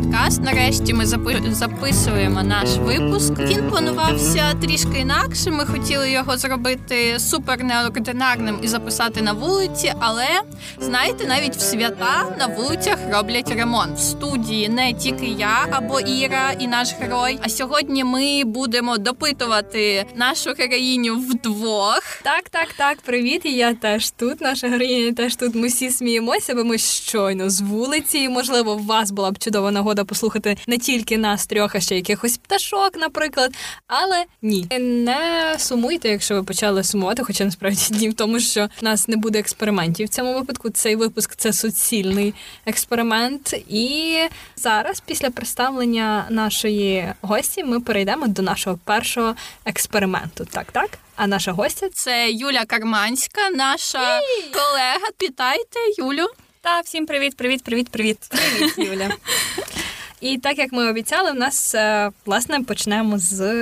подкаст. Нарешті ми записуємо наш випуск. Він планувався трішки інакше. Ми хотіли його зробити супер неординарним і записати на вулиці, але, знаєте, навіть в свята на вулицях роблять ремонт. В студії не тільки я або Іра і наш герой, а сьогодні ми будемо допитувати нашу героїню вдвох. Так, привіт, і я теж тут, наша героїня теж тут. Ми всі сміємося, бо ми щойно з вулиці, і, можливо, у вас була б чудова нагода послухати не тільки нас трьох, а ще якихось пташок, наприклад, але ні. Не сумуйте, якщо ви почали сумувати, хоча насправді дім в тому, що в нас не буде експериментів в цьому випадку. Цей випуск – це суцільний експеримент, і зараз, після представлення нашої гості, ми перейдемо до нашого першого експерименту, так? А наша гостя – це Юля Карманська, наша колега. Вітайте, Юлю. Та, всім привіт. Привіт, Юля. І так, як ми обіцяли, в нас, власне, почнемо з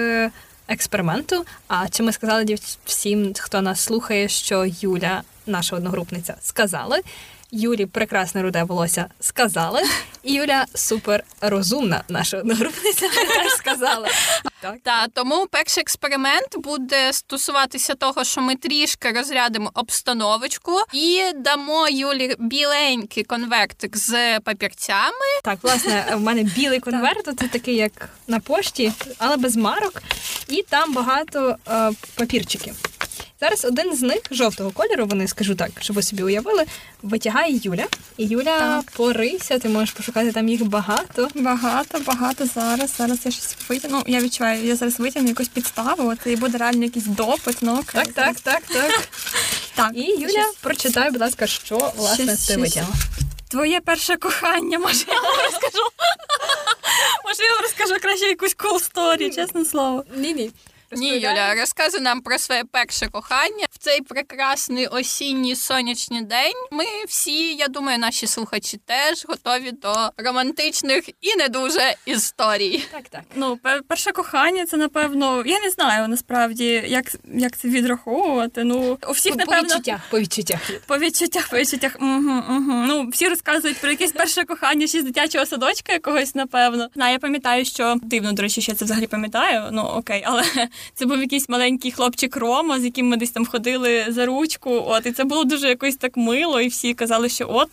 експерименту. А чи ми сказали всім, хто нас слухає, що Юля, наша одногрупниця, сказали. Юлі прекрасне руде волосся, сказали. І Юля супер розумна, наша одногрупниця, теж сказала. Так, тому перший експеримент буде стосуватися того, що ми трішки розрядимо обстановочку і дамо Юлі біленький конвертик з папірцями. Так, власне, в мене білий конверт, це такий, як на пошті, але без марок. І там багато папірчиків. Зараз один з них, жовтого кольору, вони, скажу так, щоб ви собі уявили, витягає Юля. І Юля, так, порися, ти можеш пошукати, там їх багато. Багато. Зараз я щось витягну. Я відчуваю, я зараз витягну якусь підставу, от, і буде реально якийсь допит. Ну, так. І Юля, прочитай, будь ласка, що, власне, ти витягла. Твоє перше кохання, може я вам розкажу? Може я вам розкажу краще якусь cool story, чесне слово. Ні. Ні, Юля, розказуй нам про своє перше кохання. В цей прекрасний осінній сонячний день ми всі, я думаю, наші слухачі теж готові до романтичних і не дуже історій. Так. Ну, перше кохання, це, напевно, я не знаю, насправді, як це відраховувати. Ну, у всіх, напевно... По відчуттях. Угу. Ну, всі розказують про якесь перше кохання ще з дитячого садочка якогось, напевно. Я пам'ятаю, що... Дивно, до речі, ще це взагалі пам'ятаю. Ну, окей, але... Це був якийсь маленький хлопчик Рома, з яким ми десь там ходили за ручку, і це було дуже якось так мило, і всі казали, що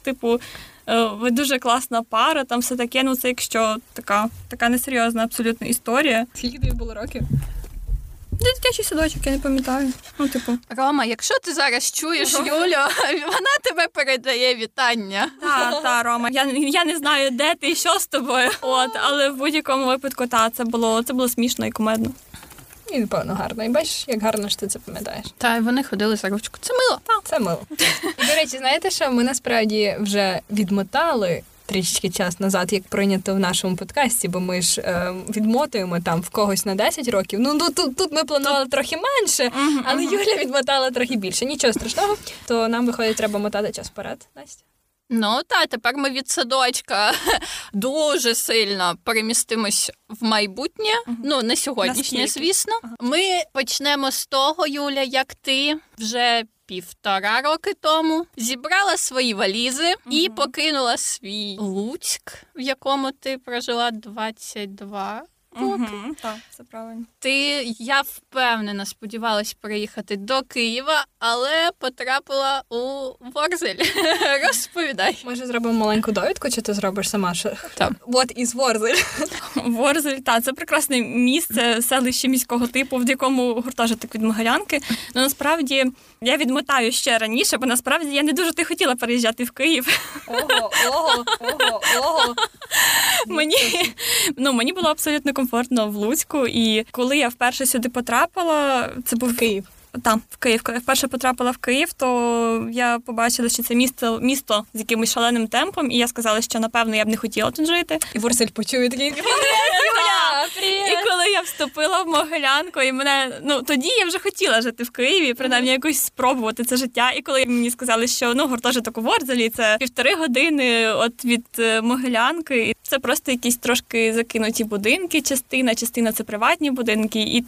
ви дуже класна пара, там все таке, це якщо така несерйозна абсолютно історія. Скільки було років? Дитячий садочок, я не пам'ятаю. Рома, якщо ти зараз чуєш Юлю, вона тебе передає вітання. Та, Рома, я не знаю, де ти і що з тобою, але в будь-якому випадку, це було смішно і кумедно. І, напевно, гарно. І бачиш, як гарно ж ти це пам'ятаєш. Та, вони ходили за ручку. Це мило. І, до речі, знаєте що? Ми, насправді, вже відмотали трішечки час назад, як прийнято в нашому подкасті, бо ми ж відмотуємо там в когось на 10 років. Ну, тут ми планували трохи менше, але Юля відмотала трохи більше. Нічого страшного. То нам, виходить, треба мотати час вперед, Настя. Ну, тепер ми від садочка дуже сильно перемістимось в майбутнє, не сьогоднішнє, звісно. Ми почнемо з того, Юля, як ти вже 1.5 роки тому зібрала свої валізи і покинула свій Луцьк, в якому ти прожила 22 роки. Так, це правильно. Я впевнена, сподівалась переїхати до Києва, але потрапила у Ворзель. Розповідай. Може, зробимо маленьку довідку, чи ти зробиш сама? Так. What is Ворзель? Ворзель, це прекрасне місце, селище міського типу, в якому гуртожиток від Могилянки. Ну, насправді, я відмотаю ще раніше, бо насправді я не дуже хотіла переїжджати в Київ. Ого. Мені було абсолютно комфортно в Луцьку, і коли я вперше сюди потрапила, це був Київ. Так, в Київ. Коли я вперше потрапила в Київ, то я побачила, що це місто з якимось шаленим темпом, і я сказала, що, напевно, я б не хотіла тут жити. І Ворзель почує такий... Привіт, Юля! Привіт! І коли коли я вступила в Могилянку, і мене, тоді я вже хотіла жити в Києві, принаймні якось спробувати це життя. І коли мені сказали, що гуртожиток у Ворзелі – це 1,5 години от від Могилянки, і це просто якісь трошки закинуті будинки, частина – це приватні будинки, і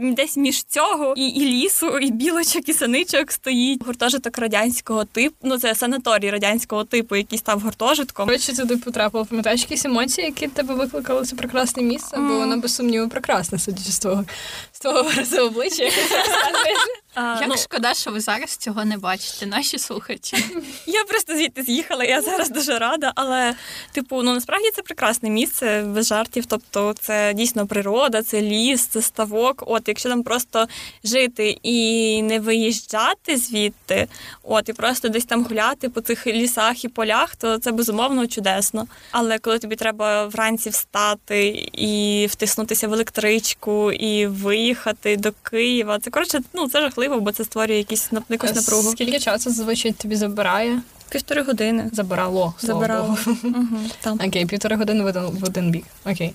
десь між цього і лісу, і білочок, і синичок стоїть гуртожиток радянського типу, це санаторій радянського типу, який став гуртожитком. Ви ще туди потрапили, пам'ятаєш якісь емоції, які тебе викликало це прекрасне місце? Бо воно, без сумніву, прекрасне, судячи з того виразу обличчя, яке ти розказуєш. Як шкода, що ви зараз цього не бачите, наші слухачі. Я просто звідти з'їхала, я зараз дуже рада, але, насправді це прекрасне місце, без жартів, це дійсно природа, це ліс, це ставок, якщо там просто жити і не виїжджати звідти, і просто десь там гуляти по цих лісах і полях, то це, безумовно, чудесно. Але коли тобі треба вранці встати і втиснутися в електричку, і виїхати до Києва, це, це жахливо. Бо це створює якусь напругу. Скільки часу зазвичай тобі забирає? 1,5 години. Забирало. Окей, 1,5 години в один бік. Окей.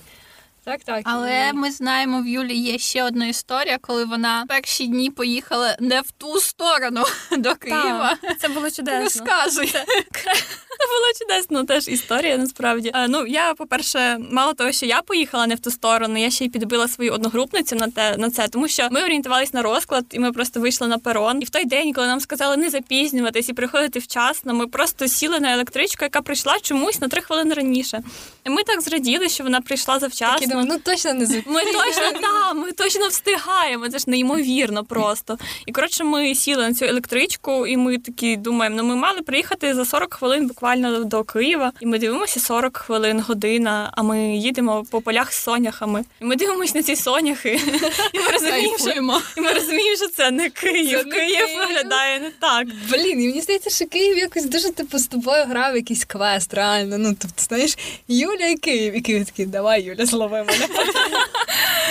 Так. Але ми знаємо, в Юлі є ще одна історія, коли вона перші дні поїхала не в ту сторону до Києва. Так, це було чудесно. Розказуй. Це було чудесно, теж історія, насправді. Я, по-перше, мало того, що я поїхала не в ту сторону, я ще й підбила свою одногрупницю на це, тому що ми орієнтувалися на розклад, і ми просто вийшли на перон. І в той день, коли нам сказали не запізнюватись і приходити вчасно, ми просто сіли на електричку, яка прийшла чомусь на 3 хвилини раніше. І ми так зраділи, що вона прийшла завчасно. Точно не запізнюємо. Ми точно встигаємо, це ж неймовірно просто. І, ми сіли на цю електричку, і ми такі думаємо, ми мали приїхати за 40 хвилин буквально до Києва. І ми дивимося 40 хвилин, година, а ми їдемо по полях з соняхами. І ми дивимося на ці соняхи, і ми розуміємо, що це не Київ. Київ виглядає не так. Блін, і мені здається, що Київ якось дуже, з тобою грав якийсь квест, реально. Знаєш, Юля і Київ. І Київ такий, давай, Юля, слово.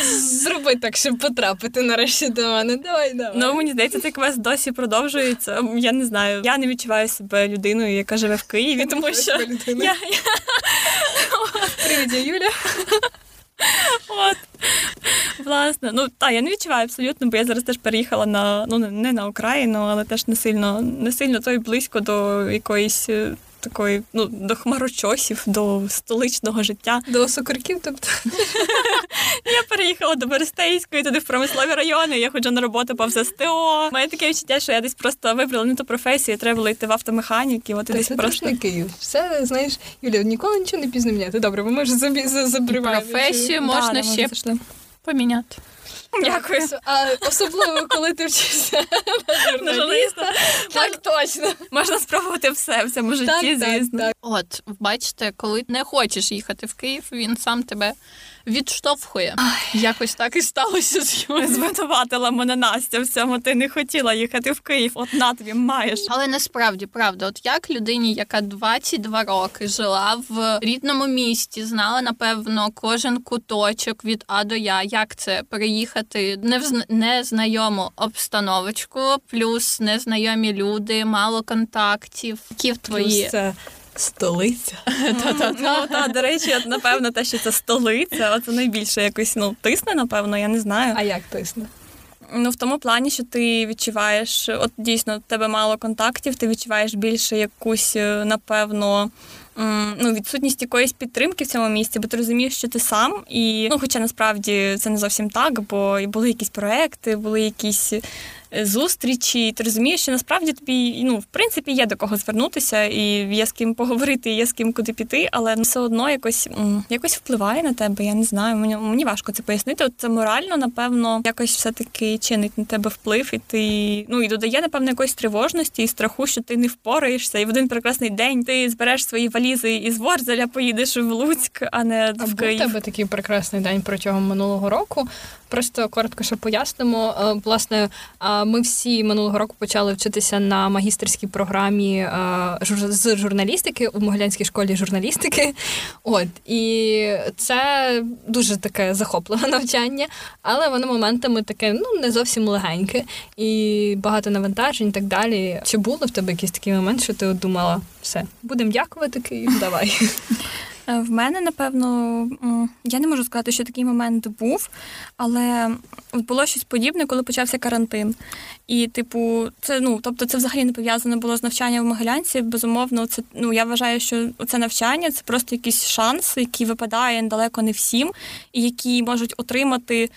Зроби так, щоб потрапити нарешті до мене. Давай. Мені здається, цей квест досі продовжується. Я не знаю. Я не відчуваю себе людиною, яка живе в Києві, тому що... Привіт, я Юля. Власне. Я не відчуваю абсолютно, бо я зараз теж переїхала на... не на Україну, але теж не сильно то й близько до якоїсь... такої, до хмарочосів, до столичного життя. До Сокурків, тобто. Я переїхала до Берестейської, туди в промислові райони, я ходжу на роботу повз СТО. Має таке відчуття, що я десь просто вибрала не ту професію, треба було йти в автомеханіки. От, десь це просто... точно Київ. Все, знаєш, Юля, ніколи нічого не пізно міняти. Добре, бо ми вже забриваємо. Професію можна ще поміняти. Дякую. Особливо, коли ти вчишся на журналіста. Так точно. Можна спробувати все в цьому житті, звісно. От, бачите, коли не хочеш їхати в Київ, він сам тебе відштовхує. Якось так і сталося з Юлею. Звинуватила мене Настя в цьому, ти не хотіла їхати в Київ, от на тобі, маєш. Але насправді, правда, от як людині, яка 22 роки жила в рідному місті, знала, напевно, кожен куточок від А до Я, як це переїхати незнайому обстановочку, плюс незнайомі люди, мало контактів. Які твої... Столиця. До речі, напевно, те, що це столиця, це найбільше якось, тисне, напевно, я не знаю. А як тисне? В тому плані, що ти відчуваєш, от дійсно, в тебе мало контактів, ти відчуваєш більше якусь, напевно, відсутність якоїсь підтримки в цьому місці, бо ти розумієш, що ти сам, і, хоча насправді це не зовсім так, бо були якісь проекти, були якісь зустрічі, і ти розумієш, що насправді тобі, в принципі, є до кого звернутися, і є з ким поговорити, і є з ким куди піти, але все одно якось впливає на тебе, я не знаю, мені важко це пояснити, це морально, напевно, якось все-таки чинить на тебе вплив, і ти, і додає, напевно, якоїсь тривожності і страху, що ти не впораєшся, і в один прекрасний день ти збереш свої валізи із Ворзеля, поїдеш в Луцьк, а не в Київ. А був тебе такий прекрасний день протягом минулого року? Просто коротко, що пояснимо. Власне, ми всі минулого року почали вчитися на магістерській програмі з журналістики у Могилянській школі журналістики. І це дуже таке захопливе навчання, але воно моментами таке, не зовсім легеньке. І багато навантажень і так далі. Чи було в тебе якийсь такий момент, що ти думала, все, будемо дякувати Київ, давай. В мене, напевно, я не можу сказати, що такий момент був, але було щось подібне, коли почався карантин. І, це, тобто це взагалі не пов'язано було з навчанням в Могилянці. Безумовно, це, я вважаю, що це навчання – це просто якийсь шанс, який випадає далеко не всім, і який можуть отримати,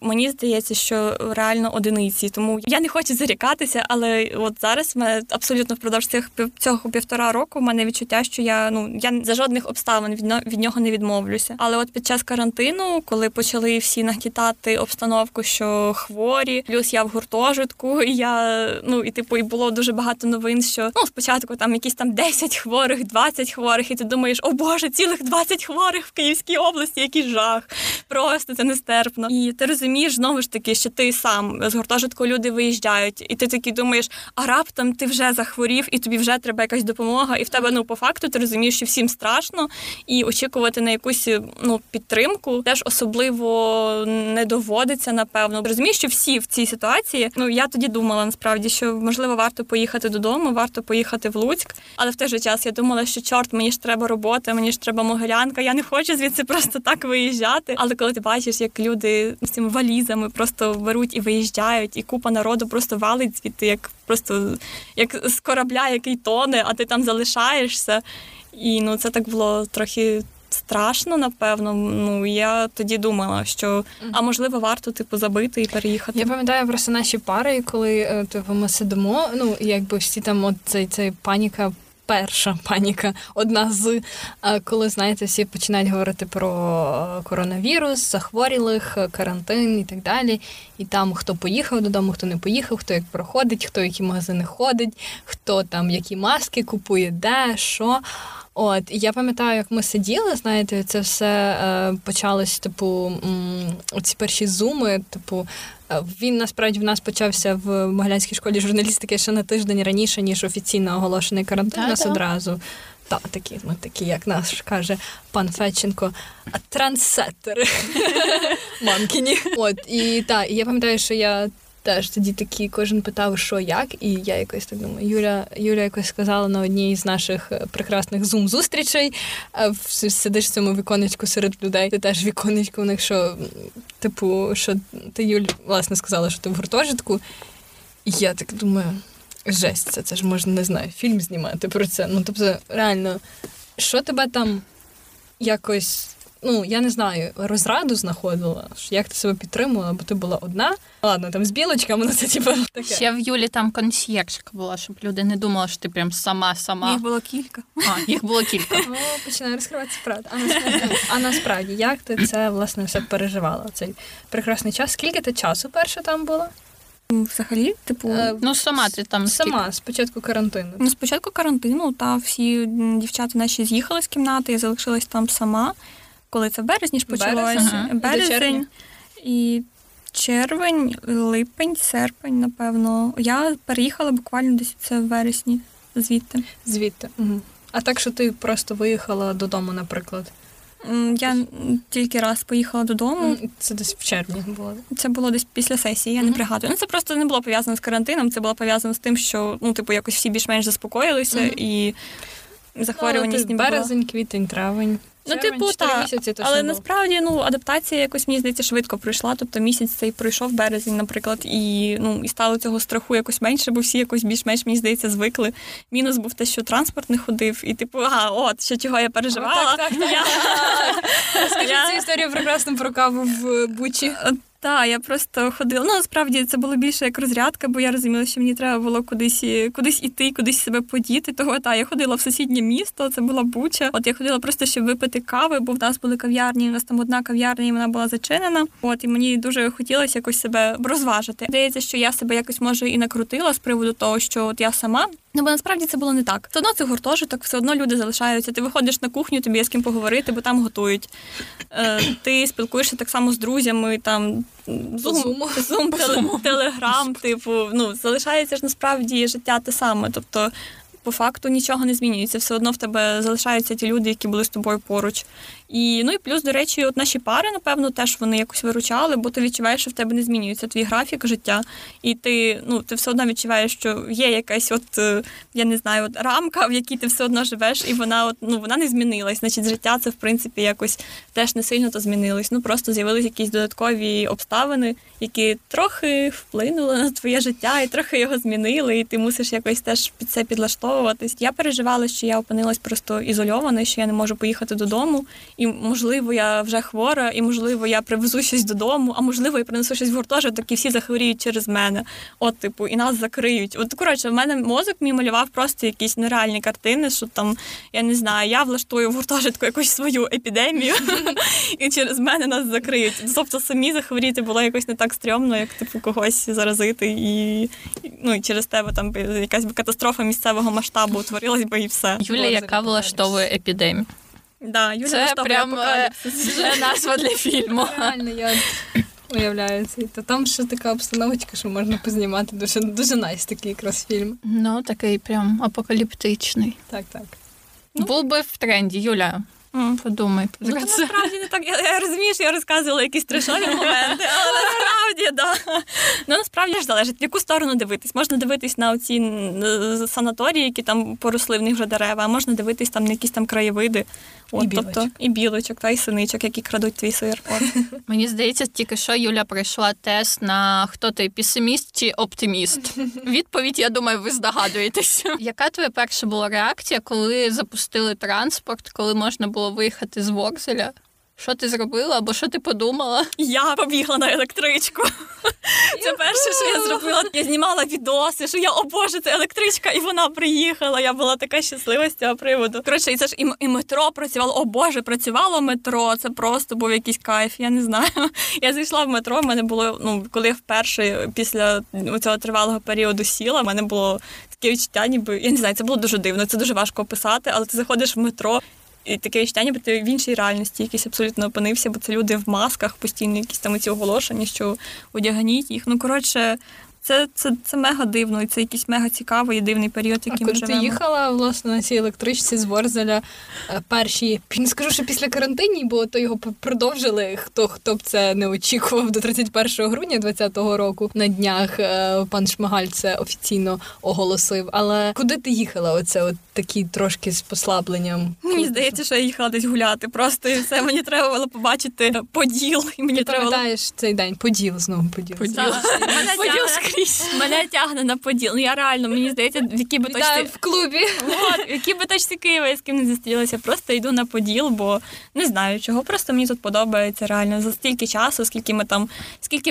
мені здається, що реально одиниці. Тому я не хочу зарікатися, але от зараз в мене абсолютно впродовж цього 1,5 року в мене відчуття, що я за жодних обставин від нього не відмовлюся. Але от під час карантину, коли почали всі нагнітати обстановку, що хворі, плюс я в гуртожитку, і і було дуже багато новин, що спочатку там якісь там 10 хворих, 20 хворих, і ти думаєш, о Боже, цілих 20 хворих в Київській області, який жах, просто це нестерпно. І ти розумієш, знову ж таки, що ти сам, з гуртожитку люди виїжджають, і ти такий думаєш, а раптом ти вже захворів, і тобі вже треба якась допомога, і в тебе, по факту, ти розумієш, що всім страшно, і очікувати на якусь, підтримку теж особливо не доводиться, напевно. Розумієш, що всі в цій ситуації, я тоді думала, насправді, що, можливо, варто поїхати додому, варто поїхати в Луцьк. Але в той же час я думала, що, чорт, мені ж треба робота, мені ж треба Могилянка, я не хочу звідси просто так виїжджати. Але коли ти бачиш, як люди з цими валізами просто беруть і виїжджають, і купа народу просто валить звідти, як з корабля, який тоне, а ти там залишаєшся. І, це так було трохи... страшно, напевно. Я тоді думала, що, а можливо, варто, забити і переїхати. Я пам'ятаю просто наші пари, коли, ми сидимо, всі там от цей паніка, перша паніка, одна з, коли, всі починають говорити про коронавірус, захворілих, карантин і так далі. І там, хто поїхав додому, хто не поїхав, хто як проходить, хто які магазини ходить, хто там які маски купує, де, що. І я пам'ятаю, як ми сиділи, це все почалось, ці перші зуми, він, насправді, в нас почався в Могилянській школі журналістики ще на тиждень раніше, ніж офіційно оголошений карантин, нас одразу. Такі, як нас каже пан Федченко, трансеттери мамкіні. І я пам'ятаю, що я теж тоді такий, кожен питав, що, як, і я якось так думаю, Юля якось сказала на одній з наших прекрасних зум-зустрічей, сидиш в цьому віконечку серед людей, ти теж віконечко в них, що, що ти, Юль, власне, сказала, що ти в гуртожитку, і я так думаю, жесть, це ж можна, не знаю, фільм знімати про це, реально, що тебе там якось... я не знаю, розраду знаходила, як ти себе підтримувала, бо ти була одна. Ладно, там з білочками, це таке. Ще в Юлі там консьєржка була, щоб люди не думали, що ти прям сама. Їх було кілька. Починаю розкриватися правда. А насправді, як ти це, власне, все переживала? Цей прекрасний час. Скільки ти часу перше там була? Взагалі, сама ти там... Сама, спочатку карантину. Спочатку карантину, всі дівчата наші з'їхали з кімнати, я залишилась там сама. Коли це в березні ж почалося. Березень і червень, липень, серпень, напевно. Я переїхала буквально десь це в вересні звідти. Угу. А так, що ти просто виїхала додому, наприклад? Я тільки раз поїхала додому. Це десь в червні було? Це було десь після сесії, я не пригадую. Це просто не було пов'язано з карантином, це було пов'язано з тим, що, якось всі більш-менш заспокоїлися і захворюваність не було. Березень, квітень, травень. Але насправді, адаптація якось, мені здається, швидко пройшла, тобто місяць цей пройшов, березень, наприклад, і, і стало цього страху якось менше, бо всі якось більш-менш, мені здається, звикли. Мінус був те, що транспорт не ходив, і ще чого я переживала. Розкажи цю історію прекрасно про каву в Бучі. Так, я просто ходила. Насправді, це було більше як розрядка, бо я розуміла, що мені треба було кудись іти, кудись себе подіти. Я ходила в сусіднє місто, це була Буча. Я ходила просто, щоб випити кави, бо в нас були кав'ярні, у нас там одна кав'ярня, і вона була зачинена. І мені дуже хотілося якось себе розважити. Здається, що я себе якось, може, і накрутила з приводу того, що я сама. Бо насправді це було не так. Все одно це гуртожиток, все одно люди залишаються. Ти виходиш на кухню, тобі є з ким поговорити, бо там готують. Ти спілкуєшся так само з друзями, там Zoom, Telegram, залишається ж насправді життя те саме. Тобто, по факту нічого не змінюється. Все одно в тебе залишаються ті люди, які були з тобою поруч. І, ну, і плюс, до речі, от наші пари, напевно, теж вони якось виручали, бо ти відчуваєш, що в тебе не змінюється твій графік життя. І ти, ну, ти все одно відчуваєш, що є якась от, я не знаю, от рамка, в якій ти все одно живеш, і вона, от, ну, вона не змінилась. Значить, життя це, в принципі, якось теж не сильно то змінилось. Ну, просто з'явились якісь додаткові обставини, які трохи вплинули на твоє життя і трохи його змінили, і ти мусиш якось теж під це підлаштовуватись. Я переживала, що я опинилась просто ізольована, що я не можу поїхати додому. І, можливо, я вже хвора, і, можливо, я привезу щось додому, а, можливо, я принесу щось в гуртожиток, і всі захворіють через мене. От, типу, і нас закриють. От, коротше, в мене мозок мій малював просто якісь нереальні картини, що там, я не знаю, я влаштую в гуртожитку якусь свою епідемію, і через мене нас закриють. Тобто, самі захворіти було якось не так стрьомно, як, типу, когось заразити, і, ну, і через тебе там якась би катастрофа місцевого масштабу утворилась би, і все. Юля, яка влаштовує епідемію? Да, Юля, це прям вже назва для фільму. Реально, я уявляю це. Та там ще така обстановочка, що можна познімати. Дуже, дуже nice такий якраз фільм. Ну, такий прям апокаліптичний. Так, так. Ну, був би в тренді, Юля. Подумай. Ну, насправді не так. Я розумію, що я розказувала якісь трешові моменти, але насправді, да. Ну, насправді ж залежить, в яку сторону дивитись. Можна дивитись на оці санаторії, які там поросли в них вже дерева, а можна дивитись там на якісь там краєвиди. От, і білочок. Тобто, і білочок, та й синичок, які крадуть твій сир. Мені здається, тільки що Юля пройшла тест на хто ти, песиміст чи оптиміст. Відповідь, я думаю, ви здогадуєтесь. Яка твоя перша була реакція, коли запустили транспорт, коли можна було виїхати з Ворзеля? Що ти зробила або що ти подумала? Я побігла на електричку. Це перше, що я зробила. Я знімала відоси, що я, о боже, це електричка, і вона приїхала. Я була така щаслива з цього приводу. Коротше, і це ж і метро працювало. О боже, працювало метро. Це просто був якийсь кайф, я не знаю. Я зайшла в метро, в мене було, ну, коли я вперше після цього тривалого періоду сіла, в мене було таке відчуття, ніби, я не знаю, це було дуже дивно, це дуже важко описати, але ти заходиш в метро, і таке відчуття, бо ти в іншій реальності якийсь абсолютно опинився, бо це люди в масках, постійно якісь там оці оголошення, що одягніть їх. Ну, коротше, це мега дивно, і це якийсь мега цікавий і дивний період, який ми живемо. А коли ти їхала, власне, на цій електричці з Ворзеля перші, не скажу, що після карантинні, бо то його продовжили, хто б це не очікував, до 31 грудня 2020 року на днях пан Шмигаль це офіційно оголосив. Але куди ти їхала оце от такі трошки з послабленням? Мені здається, що я їхала десь гуляти просто, і все, мені треба було побачити Поділ. І мені треба було... пам'ятаєш цей день? Поділ, знову Поділ. Мене тягне на Поділ. Ну, я реально, мені здається, в якій би точці... в клубі. От, в якій би точці Києва я з ким не зустрілася. Просто йду на Поділ, бо не знаю чого. Просто мені тут подобається реально. За стільки часу, скільки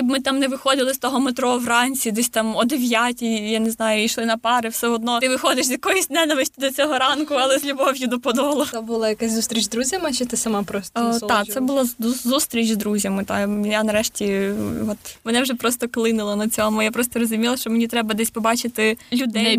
б ми там не виходили з того метро вранці, десь там о 9, я не знаю, йшли на пари, все одно. Ти виходиш з якоїсь ненависті до цього ранку, але з любов'ю до Подолу. Це була якась зустріч з друзями, чи ти сама просто насолоджувалася? Так, це була зустріч з друзями. Та. Я нарешті, от, мене вже просто клинило на цьому. Я просто розуміла, що мені треба десь побачити людей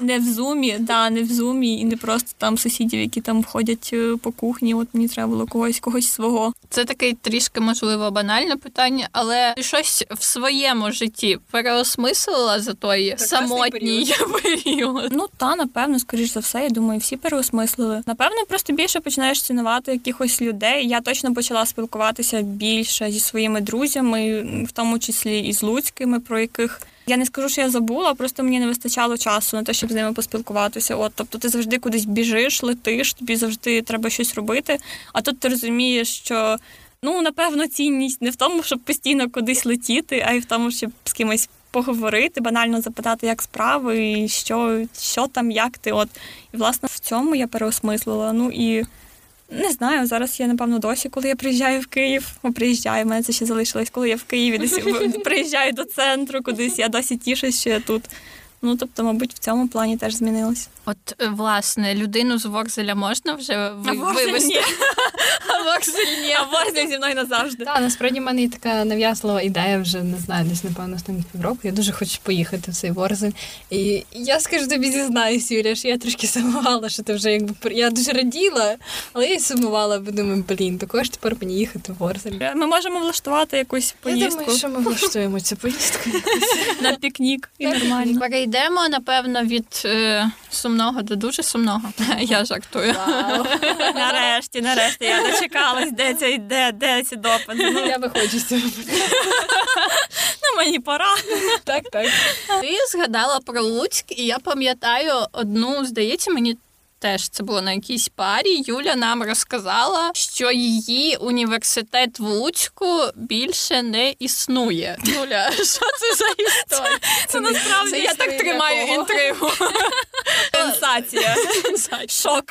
не в зумі, да, не в зумі, і не просто там сусідів, які там ходять по кухні. От мені треба було когось свого. Це таке трішки, можливо, банальне питання, але ти щось в своєму житті переосмислила за той так, самотній період? Ну, та, напевно, скоріш за все, я думаю, всі переосмислили. Напевно, просто більше починаєш цінувати якихось людей. Я точно почала спілкуватися більше зі своїми друзями, в тому числі і з луцькими, про яких... Я не скажу, що я забула, просто мені не вистачало часу на те, щоб з ними поспілкуватися. От, тобто ти завжди кудись біжиш, летиш, тобі завжди треба щось робити, а тут ти розумієш, що, ну, напевно, цінність не в тому, щоб постійно кудись летіти, а й в тому, щоб з кимось поговорити, банально запитати, як справи, і що там, як ти. От. І, власне, в цьому я переосмислила. Ну, і... не знаю, зараз я, напевно, досі, коли я приїжджаю в Київ, в мене це ще залишилось, коли я в Києві десь приїжджаю до центру кудись, я досі тішусь, що я тут. Ну, тобто, мабуть, в цьому плані теж змінилось. От, власне, людину з Ворзеля можна вже вивезти? А Ворзель ні. А Ворзель зі мною назавжди. Так, насправді в мене є така нав'язлива ідея, вже, не знаю, десь, напевно, останніх півроку. Я дуже хочу поїхати в цей Ворзель. І я скажу тобі, зізнаюсь, Юля, що я трішки сумувала, що ти вже, якби, я дуже раділа, але я й сумувала, бо думаю, блін, також тепер мені їхати в Ворзель. Ми можемо влаштувати якусь поїздку. Я думаю, що ми влаштуємо цю поїздку. На пікнік. І нормально. Йдемо, напевно, від сумного до дуже сумного. Я жартую. Нарешті, я дочекалась, де ці допини. Ну, я виходжу з цього. Ну, мені пора. Так. Ти згадала про Луцьк, і я пам'ятаю одну, здається, мені теж це було на якійсь парі. Юля нам розказала, що її університет в Луцьку більше не існує. Юля, що це за історія? Це насправді я так тримаю інтригу. Сенсація. Шок.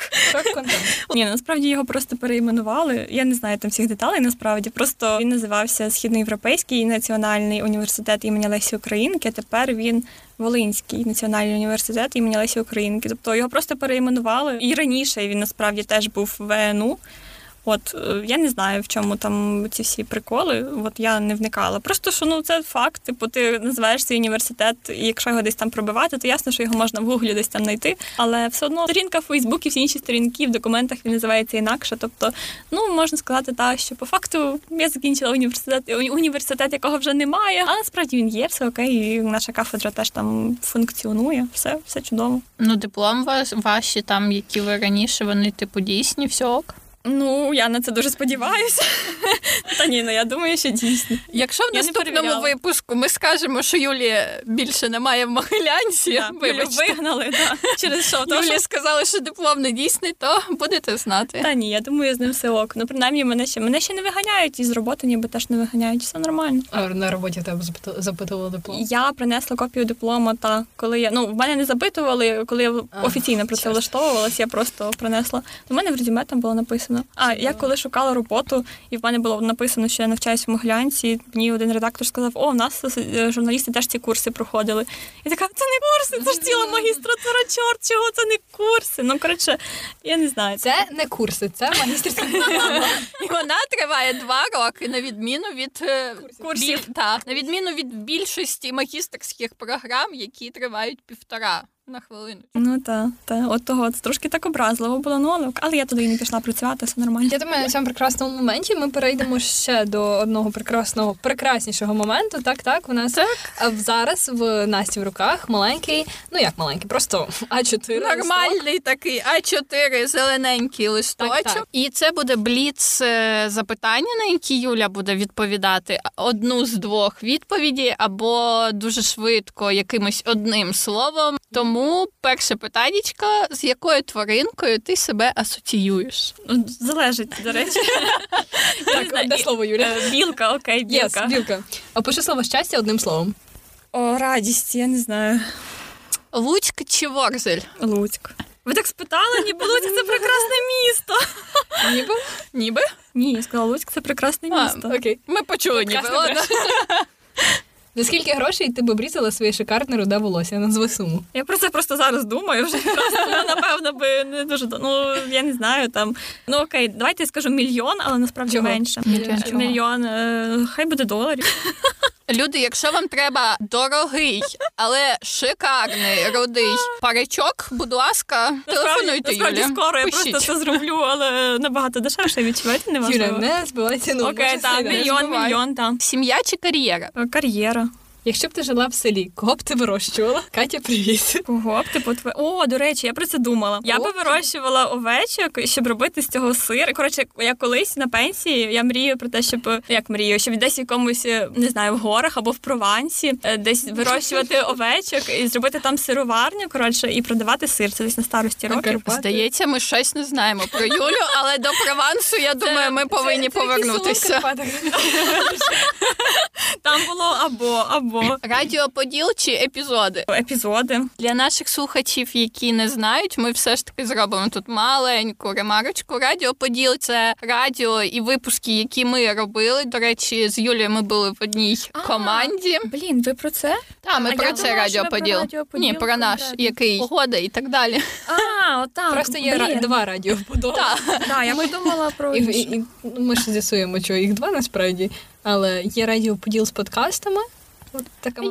Ні, насправді його просто переіменували. Я не знаю там всіх деталей, насправді. Просто він називався Східноєвропейський національний університет імені Лесі Українки, а тепер він Волинський національний університет імені Лесі Українки. Тобто його просто переіменували. І раніше він насправді теж був ВНУ. От, я не знаю, в чому там ці всі приколи, от я не вникала. Просто, що це факт, ти називаєш свій університет, і якщо його десь там пробивати, то ясно, що його можна в гуглі десь там знайти. Але все одно сторінка в Фейсбуці, всі інші сторінки в документах він називається інакше. Тобто, можна сказати, що по факту я закінчила університет, якого вже немає. Але насправді він є, все окей, і наша кафедра теж там функціонує, все чудово. Диплом ваші там, які ви раніше, вони дійсні, все ок? Я на це дуже сподіваюся. Та ні, я думаю, що дійсно. Якщо в наступному випуску ми скажемо, що Юлі більше немає в Могилянці, вибачте. Вигнали, через що? Юлі сказали, що диплом не дійсний, то будете знати. Та ні, я думаю, з ним все ок. Принаймні, мене ще не виганяють, і з роботи ніби теж не виганяють, все нормально. А на роботі в тебе запитували диплом? Я принесла копію диплома, коли я... в мене не запитували, коли я офіційно про це влаштовувалася, я просто принесла. У мене в резюме там було написано. Я коли шукала роботу, і в мене було написано, що я навчаюся в Могилянці, мені один редактор сказав, в нас журналісти теж ці курси проходили. Я така, це не курси, це ж ціла магістратура, чорт, чого це не курси? Я не знаю. Це не курси, це магістерська програма. І вона триває 2 роки, на відміну від курсів. На відміну від більшості магістерських програм, які тривають 1,5. На хвилиночку. Так. От того трошки так образливо було, але я туди і не пішла працювати, все нормально. Я думаю, на цьому прекрасному моменті ми перейдемо ще до одного прекраснішого моменту. Так, у нас зараз в Насті в руках маленький, просто А4. Нормальний листок. Такий А4, зелененький листочок. Так. І це буде бліц запитання, на які Юля буде відповідати одну з двох відповідей, або дуже швидко якимось одним словом. Тому перше питаннячко, з якою тваринкою ти себе асоціюєш? Залежить, до речі. Одне слово, Юля. Білка, окей, білка. Опиши слово щастя одним словом. О, радість, я не знаю. Луцьк чи Ворзель? Луцьк. Ви так спитали, ніби Луцьк – це прекрасне місто. Ніби? Ні, я сказала, Луцьк – це прекрасне місто. Окей, ми почули ніби. За скільки грошей ти б обрізала своє шикарне руде волосся? Назви суму. Я про це просто зараз думаю. Вже напевно би не дуже... я не знаю там. Окей, давайте я скажу 1 мільйон, але насправді менше. Мільйон. Хай буде доларів. Люди, якщо вам треба дорогий, але шикарний рудий паричок, будь ласка, телефонуйте Юлі. Насправді скоро я просто це зроблю, але набагато дешевше відчувати неважливо. Юля, не збивайте ногу. Окей, мільйон, там. Сім'я чи кар'єра? Кар'єра. Якщо б ти жила в селі, кого б ти вирощувала? Катя, привіт. Кого б ти до речі, я про це думала. Я би вирощувала овечок, щоб робити з цього сир. Коротше, я колись на пенсії, я мрію про те, щоб десь в якомусь, не знаю, в горах або в Провансі, десь вирощувати овечок і зробити там сироварню, і продавати сир. Це десь на старості років. Здається, ми щось не знаємо про Юлю, але до Провансу, я думаю, ми повинні повернутися. Там було або. Радіоподіл чи епізоди? Епізоди. Для наших слухачів, які не знають, ми все ж таки зробимо тут маленьку ремарочку. Радіоподіл – це радіо і випуски, які ми робили. До речі, з Юлією ми були в одній команді. Блін, ви про це? Так, ми про це Радіоподіл. Ні, про наш, який погода і так далі. Отак. Просто є 2 радіоподіли. Так, я подумала про... Ми ж з'ясуємо, що їх 2 насправді, але є Радіоподіл з подкастами.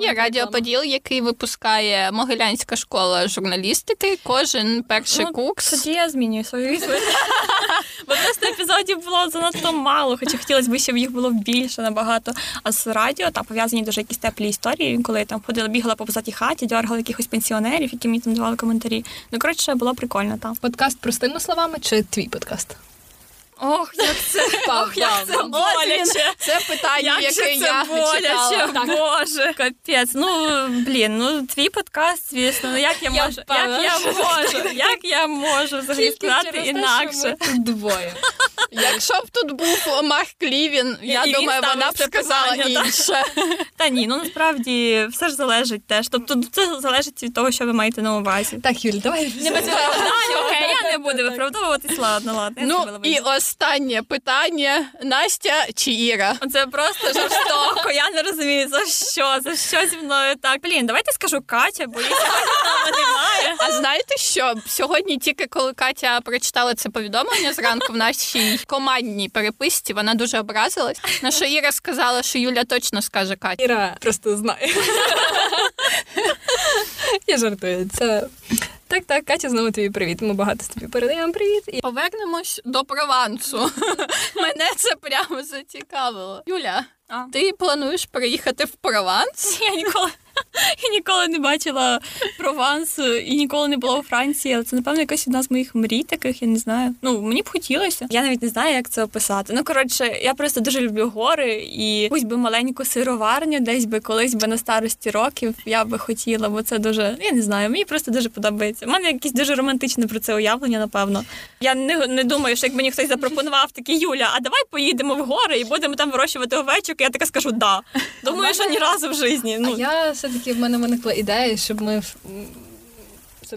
Є Радіоподіл, який випускає Могилянська школа журналістики. Кожен перший курс. Тоді я змінюю свою відповідь. Бо просто епізодів було занадто мало, хоча хотілося б, щоб їх було більше набагато. А з радіо там пов'язані дуже якісь теплі історії, коли я там ходила, бігала по позатій хаті, дьоргала якихось пенсіонерів, які мені там давали коментарі. Ну, коротше, було прикольно там. Подкаст простими словами чи твій подкаст? Ох, як це, це боляче. Це питання, яке я читала. Так. Боже, капець. Твій подкаст, звісно. Як я можу заглядати інакше? Тут двоє. Якщо б тут був Марк Лівін, я думаю, вона б сказала інше. Та ні, насправді все ж залежить теж. Тобто це залежить від того, що ви маєте на увазі. Так, Юль, давай. Я не буду виправдовуватись. Ладно. І останнє питання. Настя чи Іра? Це просто жорстоко. Я не розумію, за що зі мною так. Давайте скажу Катя, бо її сьогодні немає. А знаєте що? Сьогодні тільки коли Катя прочитала це повідомлення зранку в нашій командній переписці, вона дуже образилась. На що Іра сказала, що Юля точно скаже Катя. Іра просто знає. Я жартую. Це... Так, Катя, знову тобі привіт. Ми багато тобі передаємо привіт. І повернемось до Провансу. Мене це прямо зацікавило. Юля, ти плануєш переїхати в Прованс? Я ніколи не бачила Провансу і ніколи не була у Франції, але це, напевно, якась одна з моїх мрій таких, я не знаю. Мені б хотілося. Я навіть не знаю, як це описати. Я просто дуже люблю гори і якусь би маленьку сироварню десь би колись на старості років я би хотіла, бо це дуже, я не знаю, мені просто дуже подобається. У мене якесь дуже романтичне про це уявлення, напевно. Я не думаю, що як мені хтось запропонував такий, Юля, а давай поїдемо в гори і будемо там вирощувати овечок, я така скажу, да. Думаю, що ні разу в житті. Все-таки в мене виникла ідея, щоб ми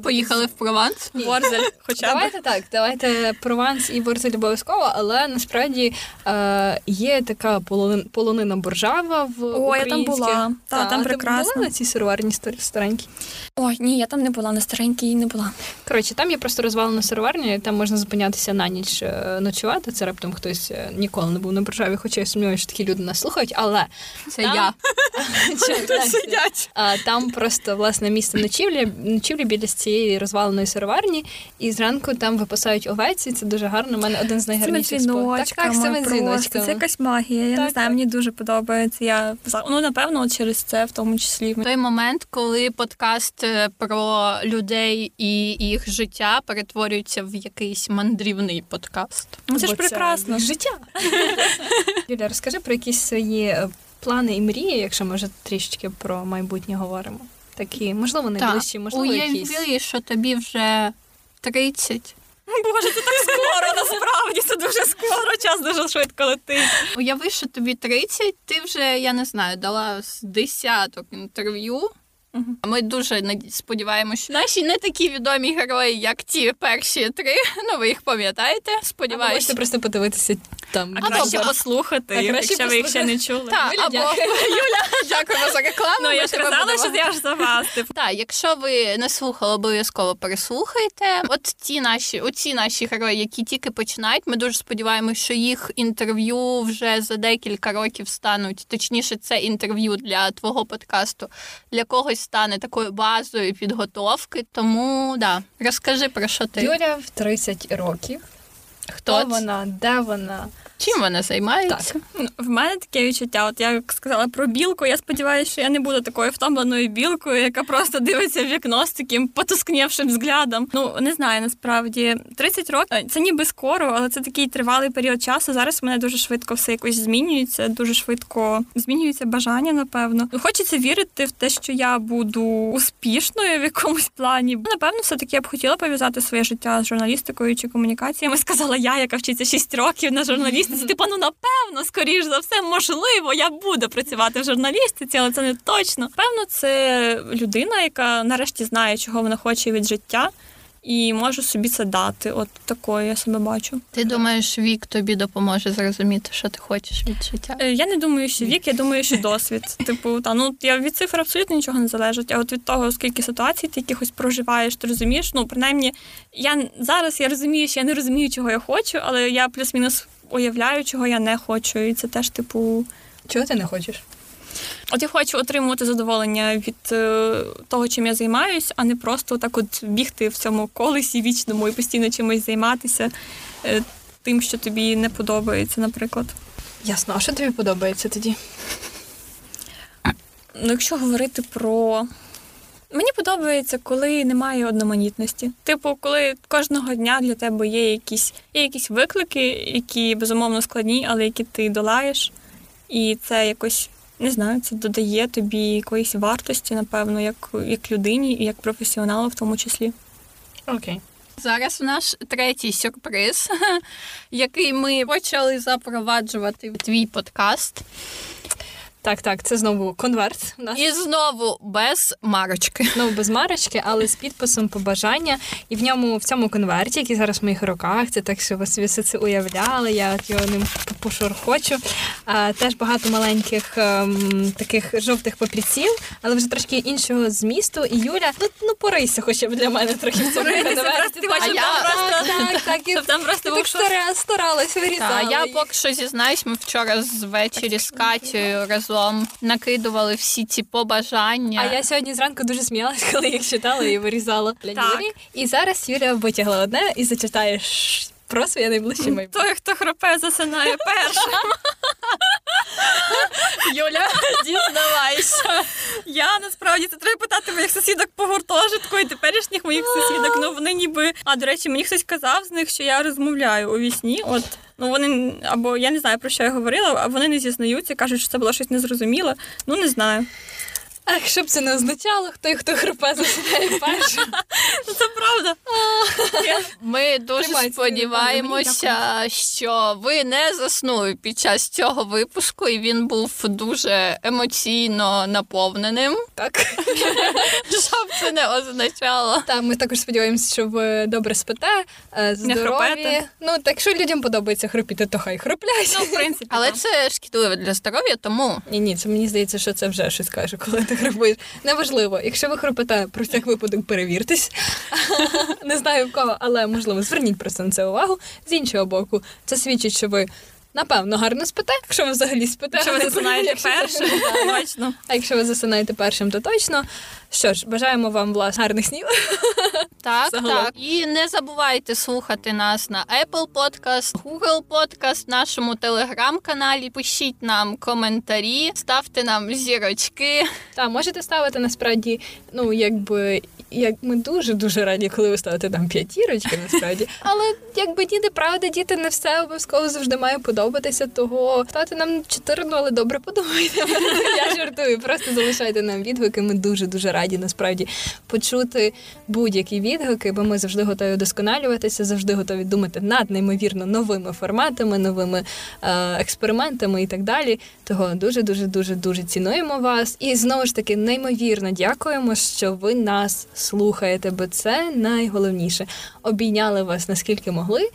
поїхали в Прованс, в Ворзель хоча б. Давайте Прованс і Ворзель обов'язково, але насправді є така полонина Боржава в українській. Я там була. Там прекрасно. Ти була на цій сироварні старенькій? Ой, ні, я там не була, на старенькій не була. Там є просто розвалена сироварня, там можна зупинятися на ніч ночувати, це раптом хтось ніколи не був на Боржаві, хоча я сумніваюся, що такі люди нас слухають, але це я. Вони тут сидять. Там просто, власне, місце ночівлі біля цієї розваленої сироварні, і зранку там випасають овець, і це дуже гарно. У мене один з найгарніших спогадів. Це якась магія, я не знаю, мені дуже подобається. Я, напевно, через це в тому числі. Той момент, коли подкаст про людей і їх життя перетворюється в якийсь мандрівний подкаст. Це ж прекрасно. Життя. Юля, розкажи про якісь свої плани і мрії, якщо ми вже трішечки про майбутнє говоримо. Такі, можливо, найближчі, можливо, якісь. Уяві, що тобі вже 30. Боже, це так скоро, насправді, це дуже скоро, час дуже швидко летить. Уяви, що тобі 30, ти вже, я не знаю, дала з десяток інтерв'ю. Ми дуже сподіваємося, що наші не такі відомі герої, як ті перші 3, ви їх пам'ятаєте, сподіваюся. Або можете просто подивитися там. А краще послухати, якщо ви їх ще не чули. Або Юля, дякуємо за рекламу. Я ж казала, що я ж за вас. Якщо ви не слухали, обов'язково переслухайте. Оці наші герої, які тільки починають, ми дуже сподіваємося, що їх інтерв'ю вже за декілька років стануть, точніше, це інтерв'ю для твого подкасту, для когось стане такою базою підготовки. Тому, розкажи про що ти. Юля в 30 років. Хто вона? Де вона? Чим вона займається? В мене таке відчуття. Я сказала про білку. Я сподіваюся, що я не буду такою втомленою білкою, яка просто дивиться в вікно з таким потускнівшим взглядом. Не знаю, насправді. 30 років, це ніби скоро, але це такий тривалий період часу. Зараз в мене дуже швидко все якось змінюється, дуже швидко змінюються бажання, напевно. Хочеться вірити в те, що я буду успішною в якомусь плані. Напевно, все-таки я б хотіла пов'язати своє життя з журналістикою чи комунікаціями. Сказала я, яка вчиться 6 років на журналістиці. Напевно, скоріш за все, можливо, я буду працювати в журналістиці, але це не точно. Певно, це людина, яка нарешті знає, чого вона хоче від життя, і може собі це дати. От такою я себе бачу. Ти думаєш, вік тобі допоможе зрозуміти, що ти хочеш від життя? Я не думаю, що вік, я думаю, що досвід. Я від цифр абсолютно нічого не залежить, а от від того, скільки ситуацій ти якихось проживаєш, ти розумієш, принаймні, зараз я розумію, що я не розумію, чого я хочу, але я плюс-мінус уявляю, чого я не хочу, і це теж. Чого ти не хочеш? От я хочу отримувати задоволення від того, чим я займаюсь, а не просто так от бігти в цьому колесі вічному і постійно чимось займатися тим, що тобі не подобається, наприклад. Ясно. А що тобі подобається тоді? Ну, якщо говорити про... Мені подобається, коли немає одноманітності. Типу, коли кожного дня для тебе є якісь виклики, які, безумовно, складні, але які ти долаєш. І це якось, не знаю, це додає тобі якоїсь вартості, напевно, як людині і як професіоналу в тому числі. Окей. Зараз наш третій сюрприз, який ми почали запроваджувати в твій подкаст. Так, це знову конверт. І знову без марочки. Але з підписом побажання. І в цьому конверті, який зараз в моїх руках, це так, що ви собі все це уявляли, я от його ним пошурхочу. Теж багато маленьких таких жовтих папірців, але вже трошки іншого змісту. І Юля, ну порися хоча б для мене трохи в цьому конверті. Я старалась вирізати. Я поки що зізнаюсь, ми вчора ввечері з Катєю разом накидували всі ці побажання. А я сьогодні зранку дуже сміялась, коли їх читала і вирізала. І зараз Юля витягла одне і зачитає про своє найближче майбутнє. Той, хто хропе, засинає першим. Юля, дізнавайся. Я, насправді, це треба питати моїх сусідок по гуртожитку і теперішніх моїх сусідок. Ну, вони ніби... А, до речі, мені хтось казав з них, що я розмовляю у вісні, от. Ну, вони, або я не знаю, про що я говорила, а вони не зізнаються, кажуть, що це було щось незрозуміле. Ну, не знаю. Ах, що б це не означало, хто хрипе засинає першим. Це правда. Ми дуже сподіваємося, що ви не заснули під час цього випуску, і він був дуже емоційно наповненим. Так. Що б це не означало. Так, ми також сподіваємося, що ви добре спите, здорові. Ну, так що людям подобається хрипіти, то хай хриплять. Ну, в принципі. Але це шкідливо для здоров'я, тому... Ні, це мені здається, що це вже щось каже, коли ти хрипиш. Неважливо. Якщо ви хрипите, про всяк випадок перевіртесь. Не знаю в кого, але, можливо, зверніть просто на це увагу. З іншого боку, це свідчить, що ви, напевно, гарно спите, якщо ви взагалі спите. Якщо ви засинаєте першим, то точно. А якщо ви засинаєте першим, то точно. Що ж, бажаємо вам, власне, гарних снів. Так. І не забувайте слухати нас на Apple Podcast, Google Podcast, нашому Telegram-каналі. Пишіть нам коментарі, ставте нам зірочки. Так, можете ставити, насправді, ну, якби... Ми дуже-дуже раді, коли ви ставите там 5 зірочок, насправді. Але, якби діти, не все обов'язково завжди має подобатися, того ставте нам 4, але добре подумайте. Я жартую, просто залишайте нам відгуки, ми дуже-дуже раді, насправді, почути будь-які відгуки, бо ми завжди готові удосконалюватися, завжди готові думати над неймовірно новими форматами, новими експериментами і так далі. Того дуже-дуже-дуже-дуже цінуємо вас. І, знову ж таки, неймовірно дякуємо, що ви нас слухаєте, бо це найголовніше. Обійняли вас, наскільки могли.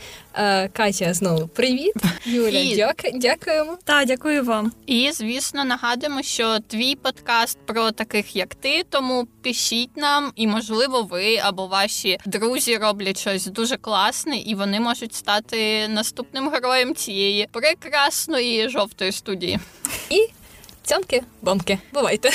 Катя, знову привіт. Юля, дякуємо. Та, дякую вам. І, звісно, нагадуємо, що твій подкаст про таких, як ти, тому пишіть нам, і, можливо, ви або ваші друзі роблять щось дуже класне, і вони можуть стати наступним героєм цієї прекрасної жовтої студії. І цьомки-бомки. Бувайте!